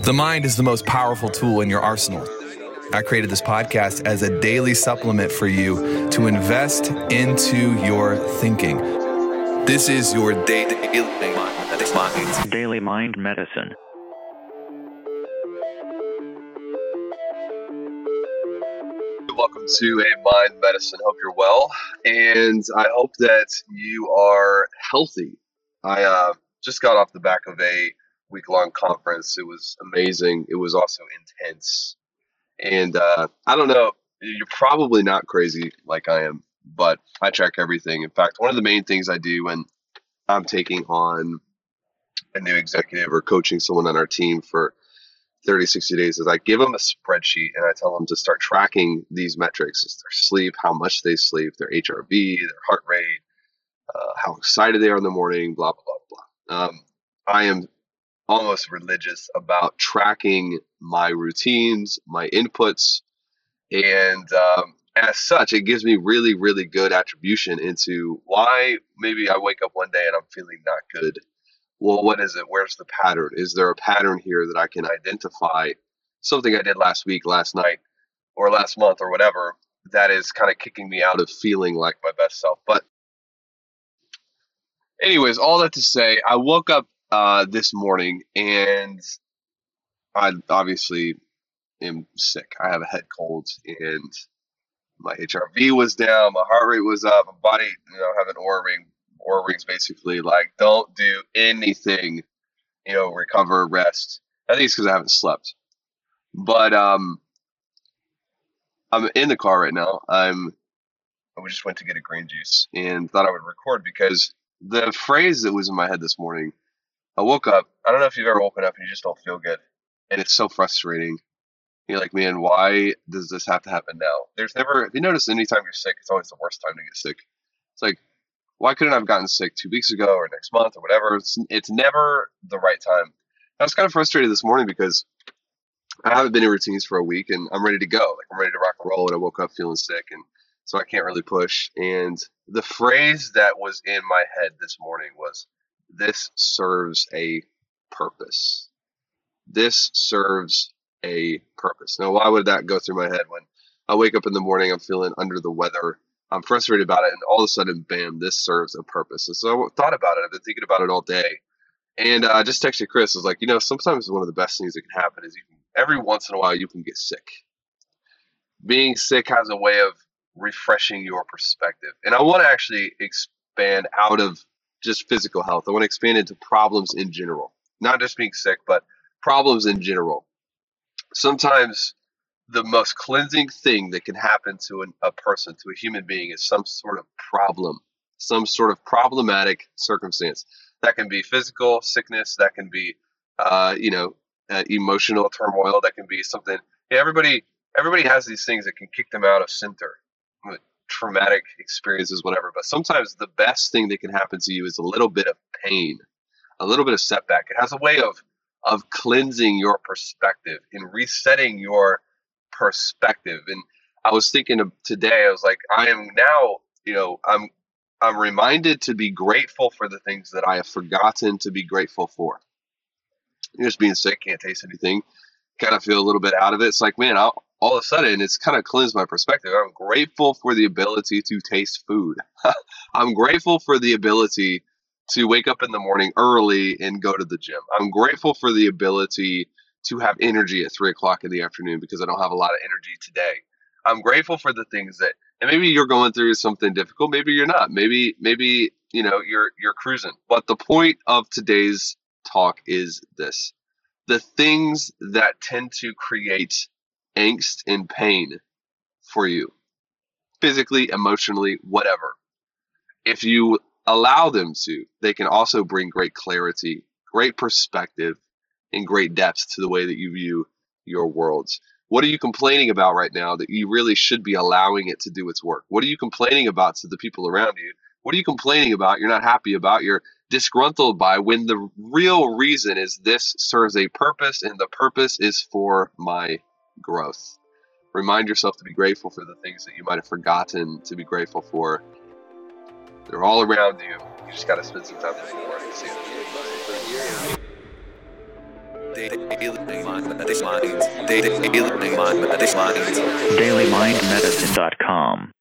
The mind is the most powerful tool in your arsenal. I created this podcast as a daily supplement for you to invest into your thinking. This is your daily mind medicine. Welcome to A Mind Medicine. Hope you're well, and I hope that you are healthy. I just got off the back of a week-long conference. It was amazing. It was also intense. And I don't know, you're probably not crazy like I am, but I track everything. In fact, one of the main things I do when I'm taking on a new executive or coaching someone on our team for 30, 60 days is I give them a spreadsheet and I tell them to start tracking these metrics. It's their sleep, how much they sleep, their HRV, their heart rate, how excited they are in the morning, blah, blah, blah, blah. I am almost religious about tracking my routines, my inputs. And as such, it gives me really, really good attribution into why maybe I wake up one day and I'm feeling not good. Well, what is it? Where's the pattern? Is there a pattern here that I can identify? Something I did last week, last night, or last month, or whatever, that is kind of kicking me out of feeling like my best self. But anyways, all that to say, I woke up this morning and I obviously am sick. I have a head cold and my HRV was down, my heart rate was up, my body, I have an aura ring. Aura rings basically like, don't do anything, recover, rest. I think it's because I haven't slept. But I'm in the car right now. We just went to get a green juice and thought I would record because the phrase that was in my head this morning, I woke up. I don't know if you've ever woken up and you just don't feel good. And it's so frustrating. You're like, man, why does this have to happen now? If you notice anytime you're sick, it's always the worst time to get sick. It's like, why couldn't I have gotten sick 2 weeks ago or next month or whatever? It's never the right time. I was kind of frustrated this morning because I haven't been in routines for a week and I'm ready to go. Like I'm ready to rock and roll and I woke up feeling sick and so I can't really push. And the phrase that was in my head this morning was, this serves a purpose. This serves a purpose. Now, why would that go through my head when I wake up in the morning, I'm feeling under the weather, I'm frustrated about it, and all of a sudden, bam, this serves a purpose. And so I thought about it. I've been thinking about it all day. And I just texted Chris. I was like, sometimes one of the best things that can happen is every once in a while you can get sick. Being sick has a way of refreshing your perspective. And I want to actually expand out of just physical health. I want to expand into problems in general. Not just being sick, but problems in general. Sometimes the most cleansing thing that can happen to a person, to a human being, is some sort of problem, some sort of problematic circumstance. That can be physical sickness. That can be, emotional turmoil. That can be something. Hey, everybody has these things that can kick them out of center, traumatic experiences, whatever. But sometimes the best thing that can happen to you is a little bit of pain, a little bit of setback. It has a way of cleansing your perspective and resetting your perspective. And I was thinking today, I was like, I am now, I'm reminded to be grateful for the things that I have forgotten to be grateful for. Just being sick, can't taste anything, kind of feel a little bit out of it. It's like, man, all of a sudden it's kind of cleansed my perspective. I'm grateful for the ability to taste food. I'm grateful for the ability to wake up in the morning early and go to the gym. I'm grateful for the ability to have energy at 3:00 in the afternoon because I don't have a lot of energy today. I'm grateful for the things that, and maybe you're going through something difficult. Maybe you're not. Maybe, you're cruising. But the point of today's talk is this: the things that tend to create angst and pain for you, physically, emotionally, whatever. If you allow them to, they can also bring great clarity, great perspective, in great depth to the way that you view your worlds. What are you complaining about right now that you really should be allowing it to do its work? What are you complaining about to the people around you? What are you complaining about you're not happy about, you're disgruntled by, when the real reason is this serves a purpose and the purpose is for my growth? Remind yourself to be grateful for the things that you might have forgotten to be grateful for. They're all around you. You just got to spend some time before you see them. DailyMindMedicine.com